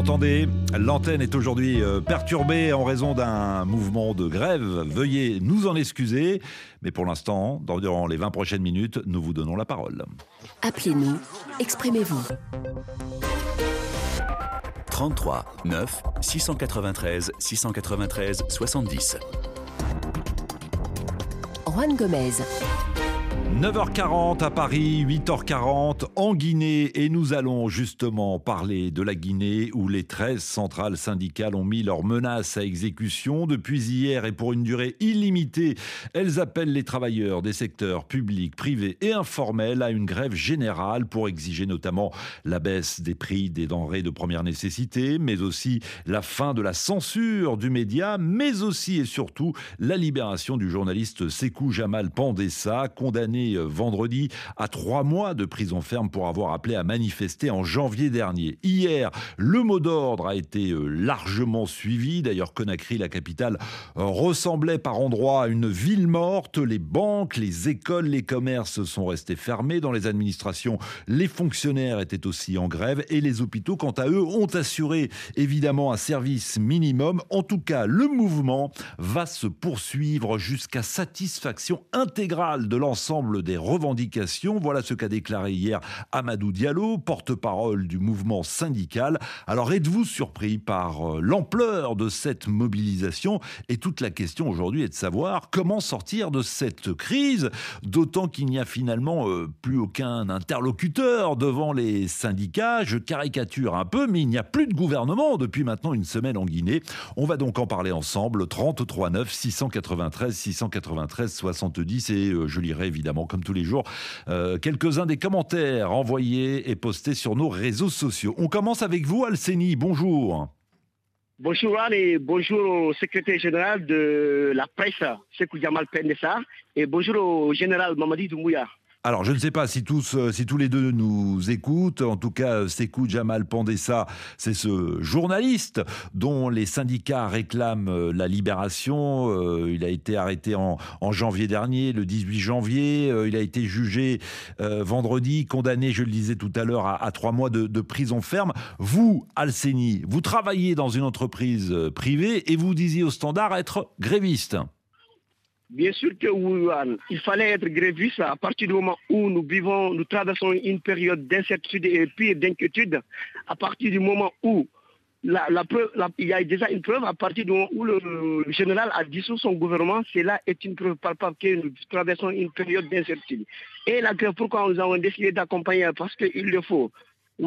entendez, l'antenne est aujourd'hui perturbée en raison d'un mouvement de grève. Veuillez nous en excuser. Mais pour l'instant, durant les 20 prochaines minutes, nous vous donnons la parole. Appelez-nous, exprimez-vous. 33 9 693 693 70. Juan Gomez. 9h40 à Paris, 8h40 en Guinée, et nous allons justement parler de la Guinée où les 13 centrales syndicales ont mis leurs menaces à exécution depuis hier et pour une durée illimitée. Elles appellent les travailleurs des secteurs publics, privés et informels à une grève générale pour exiger notamment la baisse des prix des denrées de première nécessité, mais aussi la fin de la censure du média, mais aussi et surtout la libération du journaliste Sékou Jamal Pendessa, condamné vendredi à 3 mois de prison ferme pour avoir appelé à manifester en janvier dernier. Hier, le mot d'ordre a été largement suivi. D'ailleurs, Conakry, la capitale, ressemblait par endroits à une ville morte. Les banques, les écoles, les commerces sont restés fermés. Dans les administrations, les fonctionnaires étaient aussi en grève et les hôpitaux, quant à eux, ont assuré évidemment un service minimum. En tout cas, le mouvement va se poursuivre jusqu'à satisfaction intégrale de l'ensemble des revendications. Voilà ce qu'a déclaré hier Amadou Diallo, porte-parole du mouvement syndical. Alors êtes-vous surpris par l'ampleur de cette mobilisation? Et toute la question aujourd'hui est de savoir comment sortir de cette crise, d'autant qu'il n'y a finalement plus aucun interlocuteur devant les syndicats. Je caricature un peu, mais il n'y a plus de gouvernement depuis maintenant une semaine en Guinée. On va donc en parler ensemble. 33 9 693 693 70 et je lirai évidemment comme tous les jours, quelques-uns des commentaires envoyés et postés sur nos réseaux sociaux. On commence avec vous, Alseni. Bonjour. Bonjour Anne et bonjour au secrétaire général de la presse, Sékou Jamal Pendessa, et bonjour au général Mamadi Doumbouya. Alors, je ne sais pas si tous les deux nous écoutent. En tout cas, Sékou Jamal Pendessa, c'est ce journaliste dont les syndicats réclament la libération. Il a été arrêté en janvier dernier, le 18 janvier. Il a été jugé vendredi, condamné, je le disais tout à l'heure, à 3 mois de prison ferme. Vous, Alseni, vous travaillez dans une entreprise privée et vous disiez au Standard être gréviste. Bien sûr que oui, il fallait être gréviste à partir du moment où nous traversons une période d'incertitude et pire d'inquiétude, à partir du moment où il y a déjà une preuve, à partir du moment où le général a dissous son gouvernement, cela est une preuve palpable que nous traversons une période d'incertitude. Et la grève, pourquoi nous avons décidé d'accompagner? Parce qu'il le faut. Il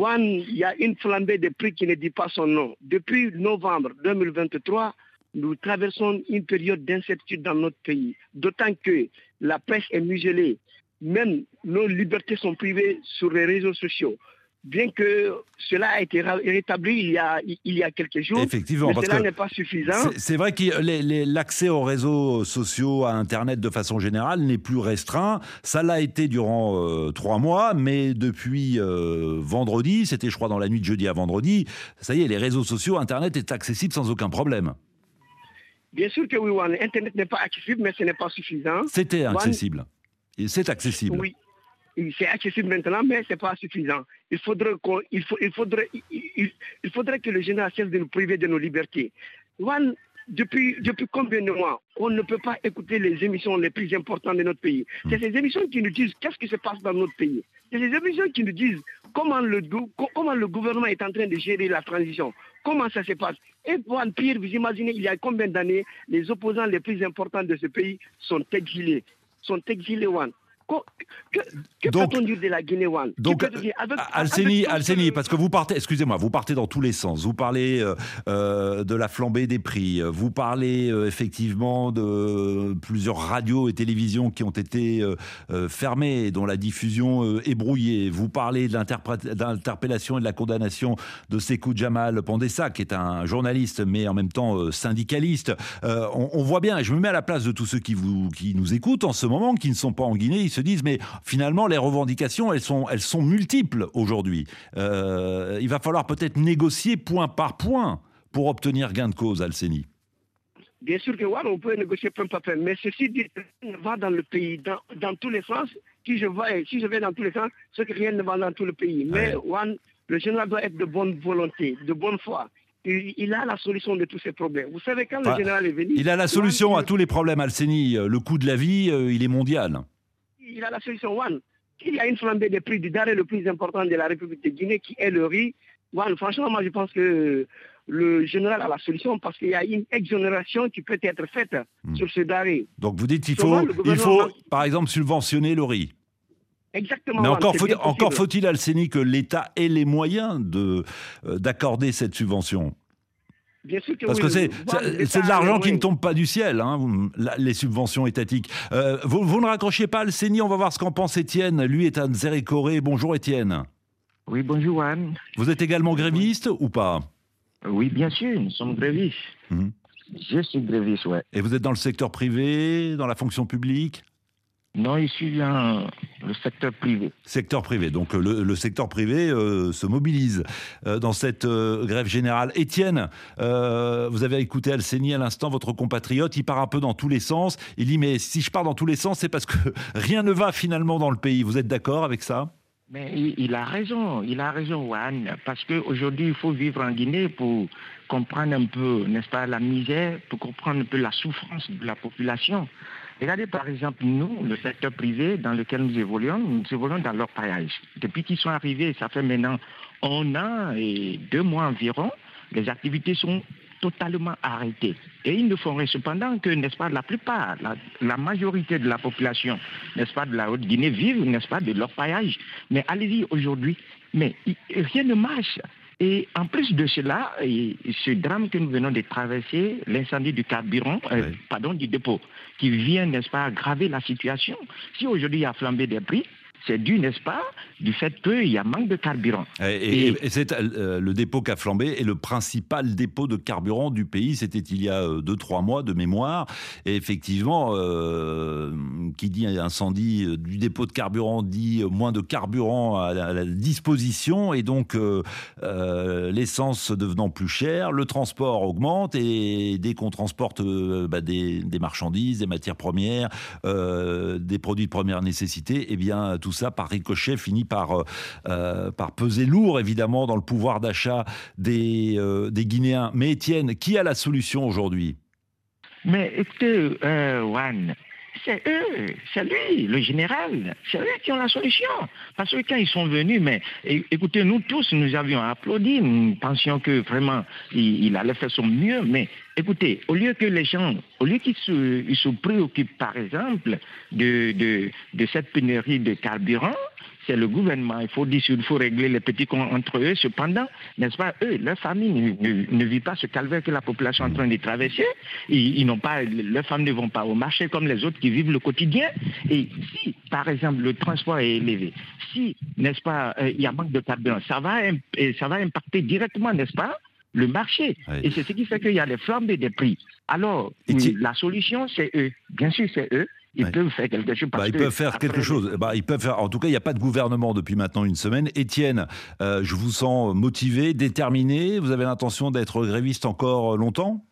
y a une flambée de prix qui ne dit pas son nom. Depuis novembre 2023, nous traversons une période d'incertitude dans notre pays, d'autant que la presse est muselée. Même nos libertés sont privées sur les réseaux sociaux. Bien que cela a été rétabli il y a quelques jours, effectivement, mais parce cela n'est pas suffisant. C'est vrai que l'accès aux réseaux sociaux, à Internet de façon générale, n'est plus restreint. Ça l'a été durant 3 mois, mais depuis vendredi, c'était je crois dans la nuit de jeudi à vendredi, ça y est, les réseaux sociaux, Internet est accessible sans aucun problème. Bien sûr que oui, Internet n'est pas accessible, mais ce n'est pas suffisant. C'était accessible. C'est accessible. Oui, c'est accessible maintenant, mais ce n'est pas suffisant. Il faudrait que le général cesse de nous priver de nos libertés. Depuis combien de mois, on ne peut pas écouter les émissions les plus importantes de notre pays. C'est ces émissions qui nous disent qu'est-ce qui se passe dans notre pays. C'est ces émissions qui nous disent comment le gouvernement est en train de gérer la transition. Comment ça se passe? Et pour en pire, vous imaginez, il y a combien d'années, les opposants les plus importants de ce pays sont exilés. Que peut-on dire de la Guinée? Donc, Alseni, parce que vous partez, excusez-moi, vous partez dans tous les sens. Vous parlez de la flambée des prix, vous parlez effectivement de plusieurs radios et télévisions qui ont été fermées, dont la diffusion est brouillée. Vous parlez de l'interpellation et de la condamnation de Sékou Jamal Pendessa, qui est un journaliste, mais en même temps syndicaliste. On voit bien, et je me mets à la place de tous ceux qui nous écoutent en ce moment, qui ne sont pas en Guinée, ils se disent, mais finalement, les revendications, elles sont multiples aujourd'hui. Il va falloir peut-être négocier point par point pour obtenir gain de cause, Alseni. Bien sûr que oui, on peut négocier point par point, mais ceci dit, rien ne va dans le pays, dans tous les sens. Si je vais dans tous les sens, c'est que rien ne va dans tout le pays. Mais Le général doit être de bonne volonté, de bonne foi. Il a la solution de tous ces problèmes. Vous savez, quand le général est venu... Il a la solution à tous les problèmes, Alceni. Le coût de la vie, il est mondial. Il a la solution, One. Il y a une flambée des prix du denrée le plus important de la République de Guinée, qui est le riz. One, franchement, moi, je pense que le général a la solution parce qu'il y a une exonération qui peut être faite sur ce denrée. Donc vous dites qu'il faut, par exemple, subventionner le riz. Exactement. Mais encore faut-il, Alceni, que l'État ait les moyens d'accorder cette subvention. Bien sûr que Parce que c'est de l'argent qui ne tombe pas du ciel, hein, les subventions étatiques. Vous ne raccrochez pas, Alceni, on va voir ce qu'en pense Étienne. Lui est un Nzéré-Corée. Bonjour Étienne. Oui, bonjour Anne. Vous êtes également gréviste ou pas? Oui, bien sûr, nous sommes grévistes. Je suis gréviste, oui. Et vous êtes dans le secteur privé, dans la fonction publique? Non, je suis dans le secteur privé. Secteur privé, donc le secteur privé se mobilise dans cette grève générale. Étienne, vous avez écouté Alceni à l'instant, votre compatriote, il part un peu dans tous les sens. Il dit, mais si je pars dans tous les sens, c'est parce que rien ne va finalement dans le pays. Vous êtes d'accord avec ça? Mais il a raison, Juan, parce qu'aujourd'hui, il faut vivre en Guinée pour comprendre un peu, n'est-ce pas, la misère, pour comprendre un peu la souffrance de la population. Regardez par exemple nous, le secteur privé dans lequel nous évoluons dans l'orpaillage. Depuis qu'ils sont arrivés, ça fait maintenant 1 an et 2 mois environ, les activités sont totalement arrêtées. Et il ne faudrait cependant que, n'est-ce pas, la plupart, la majorité de la population, n'est-ce pas, de la Haute-Guinée vive, n'est-ce pas, de l'orpaillage. Mais allez-y aujourd'hui, mais rien ne marche. Et en plus de cela, ce drame que nous venons de traverser, l'incendie du carburant, du dépôt, qui vient, n'est-ce pas, aggraver la situation. Si aujourd'hui il y a flambé des prix, c'est dû, n'est-ce pas, du fait qu'il y a manque de carburant. Et c'est le dépôt qui a flambé, et le principal dépôt de carburant du pays, c'était il y a 2-3 mois de mémoire. Et effectivement, qui dit incendie du dépôt de carburant dit moins de carburant à la disposition, et donc l'essence devenant plus chère, le transport augmente, et dès qu'on transporte des marchandises, des matières premières, des produits de première nécessité, eh bien tout ça, par ricochet, finit par peser lourd, évidemment, dans le pouvoir d'achat des Guinéens. Mais Étienne, qui a la solution aujourd'hui? Mais écoutez, Juan, c'est eux, c'est lui, le général, c'est eux qui ont la solution. Parce que quand ils sont venus, mais écoutez, nous tous, nous avions applaudi, nous pensions que vraiment, il allait faire son mieux, mais... Écoutez, au lieu que les gens, au lieu qu'ils se préoccupent par exemple de cette pénurie de carburant, c'est le gouvernement, il faut régler les petits comptes entre eux. Cependant, n'est-ce pas, eux, leur famille ne vit pas ce calvaire que la population est en train de traverser. Ils n'ont pas, leurs femmes ne vont pas au marché comme les autres qui vivent le quotidien. Et si, par exemple, le transport est élevé, si, n'est-ce pas, il y a manque de carburant, ça va impacter directement, n'est-ce pas, le marché. Oui. Et c'est ce qui fait qu'il y a des flambées des prix. Alors, la solution, c'est eux. Bien sûr, c'est eux. Ils peuvent faire quelque chose. Parce ils peuvent faire. En tout cas, il n'y a pas de gouvernement depuis maintenant 1 semaine. Étienne, je vous sens motivé, déterminé. Vous avez l'intention d'être gréviste encore longtemps?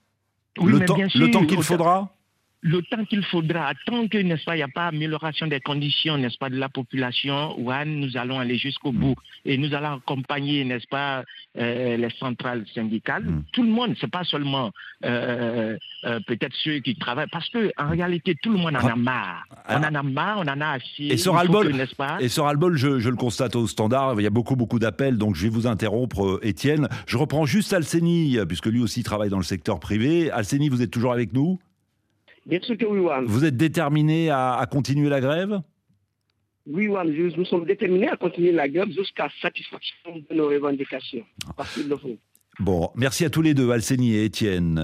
Oui, le temps qu'il faudra? Le temps qu'il faudra, tant que, n'est-ce pas, il n'y a pas amélioration des conditions, n'est-ce pas, de la population, nous allons aller jusqu'au bout. Et nous allons accompagner, n'est-ce pas, les centrales syndicales. Tout le monde, ce n'est pas seulement peut-être ceux qui travaillent, parce qu'en réalité, tout le monde en a marre. On en a assez. Et ce ras-le-bol, je le constate au standard, il y a beaucoup d'appels, donc je vais vous interrompre, Étienne. Je reprends juste Alceni, puisque lui aussi travaille dans le secteur privé. Alceni, vous êtes toujours avec nous? Bien sûr que oui, Juan. Vous êtes déterminé à continuer la grève? Oui, Juan, nous sommes déterminés à continuer la grève jusqu'à satisfaction de nos revendications. Parce qu'il le faut. Bon, merci à tous les deux, Alceni et Étienne,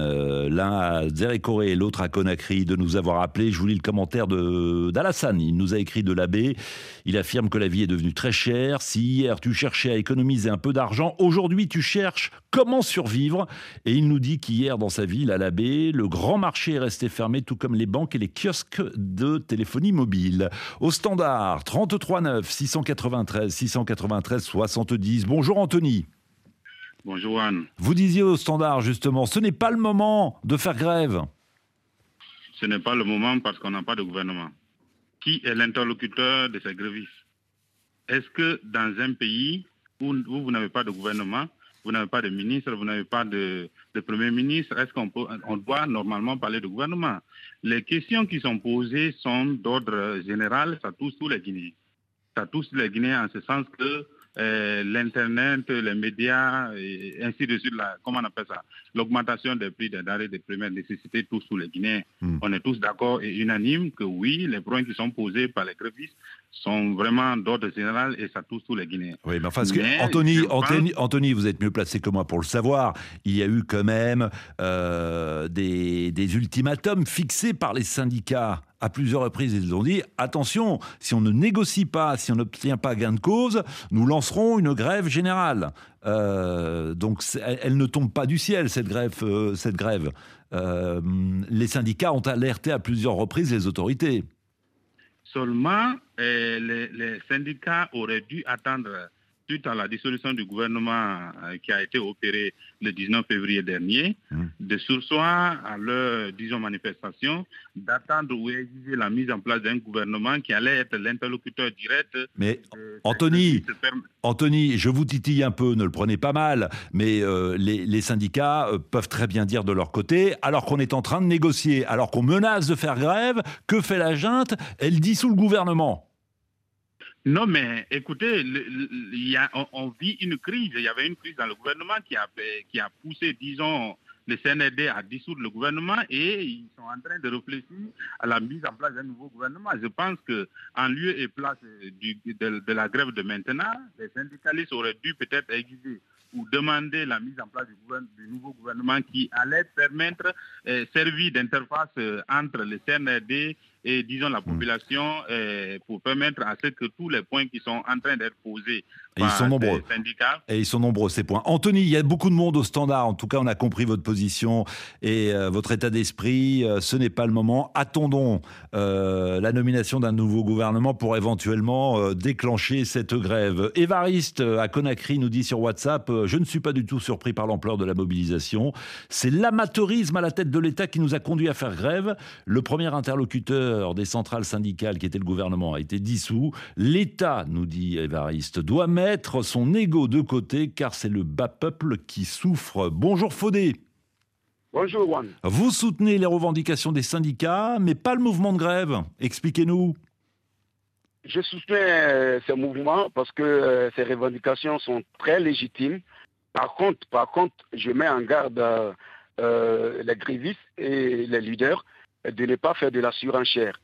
l'un à Nzéré-Corée et l'autre à Conakry, de nous avoir appelés. Je vous lis le commentaire d'Alassane. Il nous a écrit de l'abbé. Il affirme que la vie est devenue très chère. Si hier tu cherchais à économiser un peu d'argent, aujourd'hui tu cherches comment survivre. Et il nous dit qu'hier dans sa ville, à l'abbé, le grand marché est resté fermé, tout comme les banques et les kiosques de téléphonie mobile. Au standard, 33 9 693 693 70. Bonjour Anthony. Bonjour Anne. Vous disiez au standard justement, ce n'est pas le moment de faire grève. Ce n'est pas le moment parce qu'on n'a pas de gouvernement. Qui est l'interlocuteur de ces grévistes? Est-ce que dans un pays, vous n'avez pas de gouvernement, vous n'avez pas de ministre, vous n'avez pas de premier ministre, est-ce qu'on peut, on doit normalement parler de gouvernement? Les questions qui sont posées sont d'ordre général, ça touche tous les Guinéens. Ça touche les Guinéens en ce sens que l'Internet, les médias, et ainsi de suite, comment on appelle ça? L'augmentation des prix des denrées de première nécessité touche tous les Guinéens. Mmh. On est tous d'accord et unanimes que oui, les problèmes qui sont posés par les grévistes sont vraiment d'ordre général et ça touche tous les Guinéens. Oui, mais parce que Anthony, vous êtes mieux placé que moi pour le savoir. Il y a eu quand même des ultimatums fixés par les syndicats. À plusieurs reprises, ils ont dit « Attention, si on ne négocie pas, si on n'obtient pas gain de cause, nous lancerons une grève générale. » Donc, elle ne tombe pas du ciel, cette grève. Les syndicats ont alerté à plusieurs reprises les autorités. Seulement, les syndicats auraient dû attendre, suite à la dissolution du gouvernement qui a été opérée le 19 février dernier, de sursoir à leur, disons, manifestation, d'attendre ou exiger la mise en place d'un gouvernement qui allait être l'interlocuteur direct. Mais Anthony, je vous titille un peu, ne le prenez pas mal, mais les syndicats peuvent très bien dire de leur côté, alors qu'on est en train de négocier, alors qu'on menace de faire grève, que fait la junte? Elle dissout le gouvernement. Non, mais écoutez, on vit une crise. Il y avait une crise dans le gouvernement qui a poussé, disons, le CNRD à dissoudre le gouvernement et ils sont en train de réfléchir à la mise en place d'un nouveau gouvernement. Je pense qu'en lieu et place de la grève de maintenant, les syndicalistes auraient dû peut-être exiger ou demander la mise en place du nouveau gouvernement qui allait permettre, servir d'interface entre le CNRD et, disons, la population, pour permettre à ce que tous les points qui sont en train d'être posés par les syndicats... Et ils sont nombreux, ces points. Anthony, il y a beaucoup de monde au standard. En tout cas, on a compris votre position et votre état d'esprit. Ce n'est pas le moment. Attendons la nomination d'un nouveau gouvernement pour éventuellement déclencher cette grève. Évariste, à Conakry, nous dit sur WhatsApp « Je ne suis pas du tout surpris par l'ampleur de la mobilisation. C'est l'amateurisme à la tête de l'État qui nous a conduit à faire grève. Le premier interlocuteur des centrales syndicales qui était le gouvernement a été dissous. L'État, nous dit Évariste, doit mettre son ego de côté car c'est le bas peuple qui souffre. » Bonjour Fodé. Bonjour Juan. Vous soutenez les revendications des syndicats, mais pas le mouvement de grève. Expliquez-nous. Je soutiens ces mouvements parce que ces revendications sont très légitimes. Par contre, je mets en garde les grévistes et les leaders de ne pas faire de la surenchère.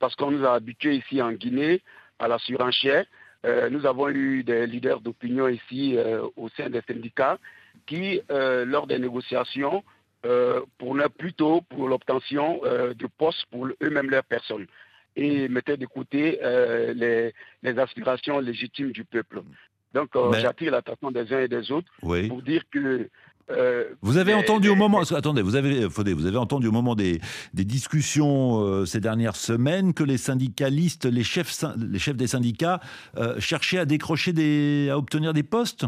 Parce qu'on nous a habitués ici en Guinée à la surenchère. Nous avons eu des leaders d'opinion ici au sein des syndicats qui, lors des négociations, prenaient plutôt pour l'obtention de postes pour eux-mêmes leurs personnes et mettaient de côté les aspirations légitimes du peuple. Donc j'attire l'attention des uns et des autres pour dire que vous avez entendu au moment des discussions ces dernières semaines que les syndicalistes, les chefs des syndicats cherchaient à obtenir des postes.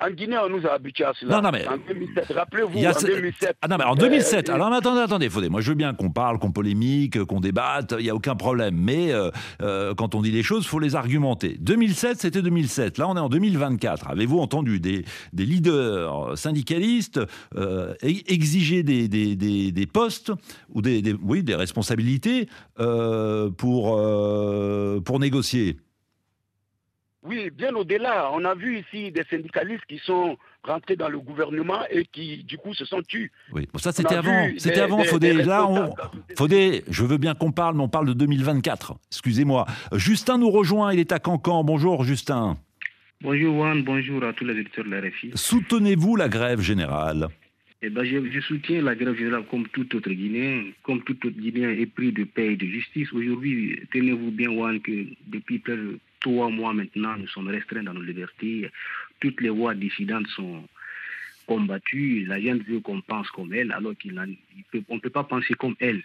En Guinée, on nous a habitués à cela. Non, mais... En 2007, rappelez-vous, en 2007... Ah non, mais en 2007, alors attendez, Fodé, moi je veux bien qu'on parle, qu'on polémique, qu'on débatte, il n'y a aucun problème, mais quand on dit les choses, il faut les argumenter. 2007, c'était 2007, là on est en 2024. Avez-vous entendu des leaders syndicalistes exiger des postes, ou des responsabilités pour négocier? Oui, bien au-delà. On a vu ici des syndicalistes qui sont rentrés dans le gouvernement et qui, du coup, se sont tués. Oui, bon, ça c'était avant. C'était avant, Fodé. Fodé, je veux bien qu'on parle, mais on parle de 2024. Excusez-moi. Justin nous rejoint, il est à Cancan. Bonjour, Justin. Bonjour, Juan. Bonjour à tous les électeurs de la RFI. Soutenez-vous la grève générale? Eh bien, je soutiens la grève générale comme tout autre Guinéen. Comme tout autre Guinéen épris de paix et de justice. Aujourd'hui, tenez-vous bien, Juan, que depuis près de 3 mois maintenant, nous sommes restreints dans nos libertés. Toutes les voies dissidentes sont combattues. La gente veut qu'on pense comme elle, alors qu'on ne peut pas penser comme elle.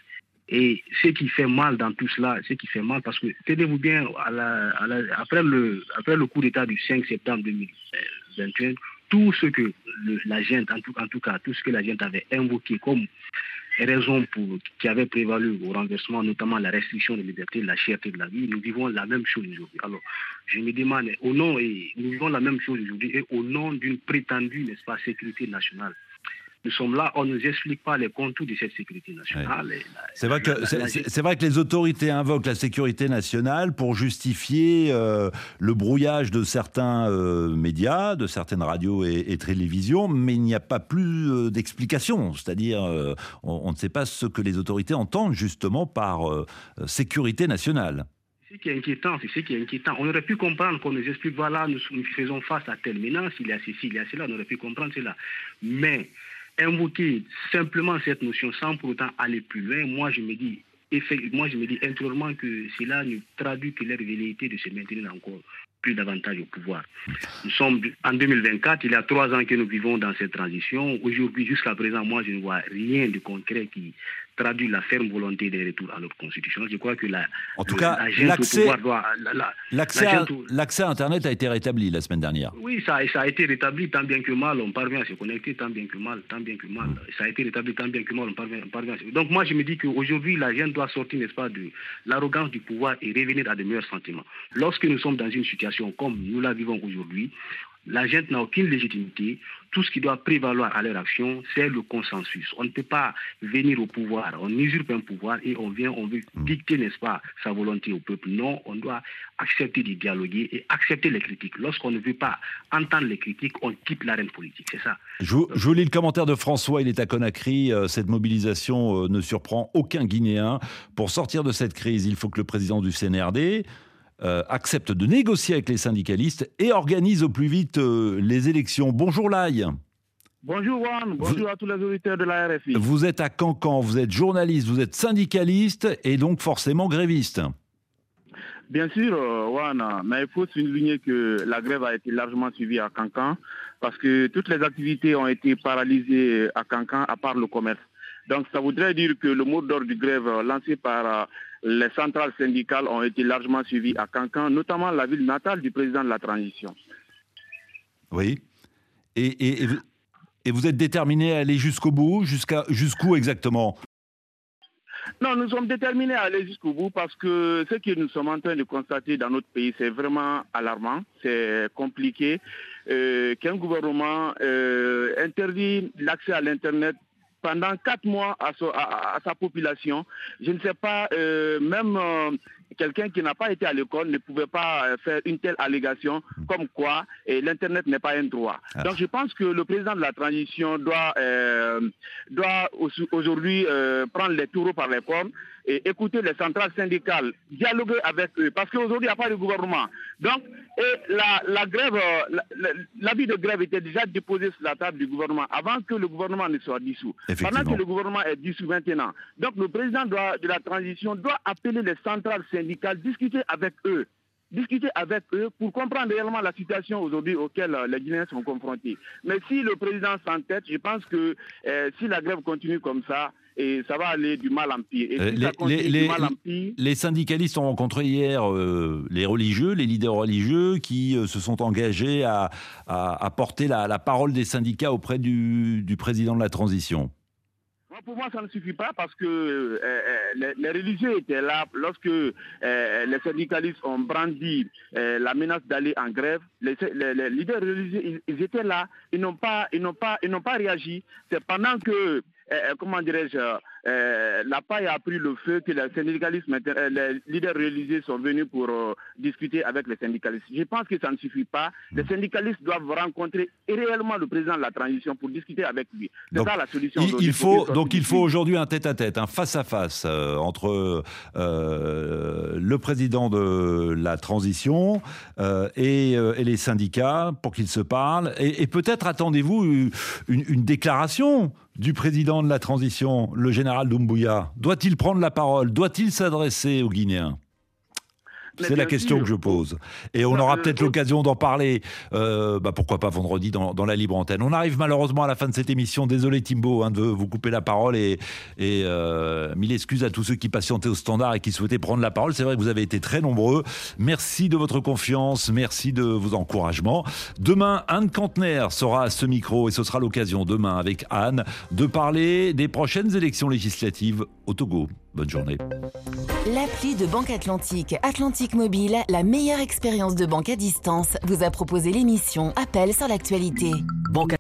Et ce qui fait mal dans tout cela, parce que, tenez-vous bien, après le coup d'État du 5 septembre 2021, tout ce que la gente avait invoqué comme raisons qui avaient prévalu au renversement, notamment la restriction des libertés, la cherté de la vie, nous vivons la même chose aujourd'hui. Alors, je me demande, au nom, et nous vivons la même chose aujourd'hui, et au nom d'une prétendue, n'est-ce pas, sécurité nationale. Nous sommes là, on ne nous explique pas les contours de cette sécurité nationale. Ouais. C'est vrai que les autorités invoquent la sécurité nationale pour justifier le brouillage de certains médias, de certaines radios et télévisions, mais il n'y a pas plus d'explication. C'est-à-dire, on ne sait pas ce que les autorités entendent justement par sécurité nationale. C'est ce qui est inquiétant. On aurait pu comprendre qu'on nous explique, voilà, nous faisons face à telle menace, il y a ceci, il y a cela, on aurait pu comprendre cela. Mais invoquer simplement cette notion sans pour autant aller plus loin, moi je me dis intérieurement que cela ne traduit que leur velléité de se maintenir encore plus davantage au pouvoir. Nous sommes en 2024, il y a 3 ans que nous vivons dans cette transition. Aujourd'hui, jusqu'à présent, moi je ne vois rien de concret qui traduit la ferme volonté des retours à l'ordre constitutionnel. Je crois que l'accès à Internet a été rétabli la semaine dernière. Oui, ça a été rétabli tant bien que mal. On parvient à se connecter tant bien que mal. Ça a été rétabli tant bien que mal. On parvient à se... Donc moi, je me dis qu'aujourd'hui, la gente doit sortir, n'est-ce pas, de l'arrogance du pouvoir et revenir à de meilleurs sentiments. Lorsque nous sommes dans une situation comme nous la vivons aujourd'hui, la gente n'a aucune légitimité. Tout ce qui doit prévaloir à leur action, c'est le consensus. On ne peut pas venir au pouvoir, on usurpe un pouvoir et on veut dicter, n'est-ce pas, sa volonté au peuple. Non, on doit accepter de dialoguer et accepter les critiques. Lorsqu'on ne veut pas entendre les critiques, on quitte l'arène politique, c'est ça. Je vous lis le commentaire de François, il est à Conakry. Cette mobilisation ne surprend aucun Guinéen. Pour sortir de cette crise, il faut que le président du CNRD... accepte de négocier avec les syndicalistes et organise au plus vite les élections. Bonjour Laye. Bonjour Juan, bonjour à tous les auditeurs de la RFI. Vous êtes à Cancan, vous êtes journaliste, vous êtes syndicaliste et donc forcément gréviste. Bien sûr Juan, mais il faut souligner que la grève a été largement suivie à Cancan parce que toutes les activités ont été paralysées à Cancan à part le commerce. Donc ça voudrait dire que le mot d'ordre du grève lancé par les centrales syndicales ont été largement suivies à Cancan, notamment la ville natale du président de la transition. Oui. Et vous êtes déterminé à aller jusqu'au bout, jusqu'où exactement ? Non, nous sommes déterminés à aller jusqu'au bout parce que ce que nous sommes en train de constater dans notre pays, c'est vraiment alarmant, c'est compliqué. Qu'un gouvernement interdit l'accès à l'Internet pendant 4 mois à sa population. Je ne sais pas, quelqu'un qui n'a pas été à l'école ne pouvait pas faire une telle allégation comme quoi l'Internet n'est pas un droit. Ah. Donc je pense que le président de la transition doit aujourd'hui prendre les taureaux par les cornes et écouter les centrales syndicales, dialoguer avec eux, parce qu'aujourd'hui, il n'y a pas de gouvernement. Donc, l'avis de grève était déjà déposé sur la table du gouvernement avant que le gouvernement ne soit dissous. Pendant que le gouvernement est dissous maintenant. Donc, le président de la transition doit appeler les centrales syndicales, discuter avec eux pour comprendre réellement la situation aujourd'hui auquel les Guinéens sont confrontés. Mais si le président s'entête, je pense que si la grève continue comme ça, et ça va aller du mal en pire. Les syndicalistes ont rencontré hier les leaders religieux qui se sont engagés à porter la parole des syndicats auprès du président de la transition. Pour moi, ça ne suffit pas parce que les religieux étaient là lorsque les syndicalistes ont brandi la menace d'aller en grève. Les leaders religieux, ils étaient là, ils n'ont pas réagi. C'est pendant que la paille a pris le feu que les leaders religieux sont venus pour discuter avec les syndicalistes. Je pense que ça ne suffit pas. Les syndicalistes doivent rencontrer réellement le président de la transition pour discuter avec lui. C'est ça la solution. Il faut aujourd'hui un tête-à-tête, un face-à-face entre le président de la transition et les syndicats pour qu'ils se parlent. Et peut-être attendez-vous une déclaration du président de la transition, le général Doumbouya. Doit-il prendre la parole ? Doit-il s'adresser aux Guinéens ? C'est la question que je pose. Et on aura peut-être l'occasion d'en parler, pourquoi pas vendredi dans la libre antenne. On arrive malheureusement à la fin de cette émission. Désolé Timbo de vous couper la parole et mille excuses à tous ceux qui patientaient au standard et qui souhaitaient prendre la parole. C'est vrai que vous avez été très nombreux. Merci de votre confiance, merci de vos encouragements. Demain, Anne Cantner sera à ce micro et ce sera l'occasion demain avec Anne de parler des prochaines élections législatives au Togo. Bonne journée. L'appli de Banque Atlantique, Atlantique Mobile, la meilleure expérience de banque à distance, vous a proposé l'émission Appel sur l'actualité. Banque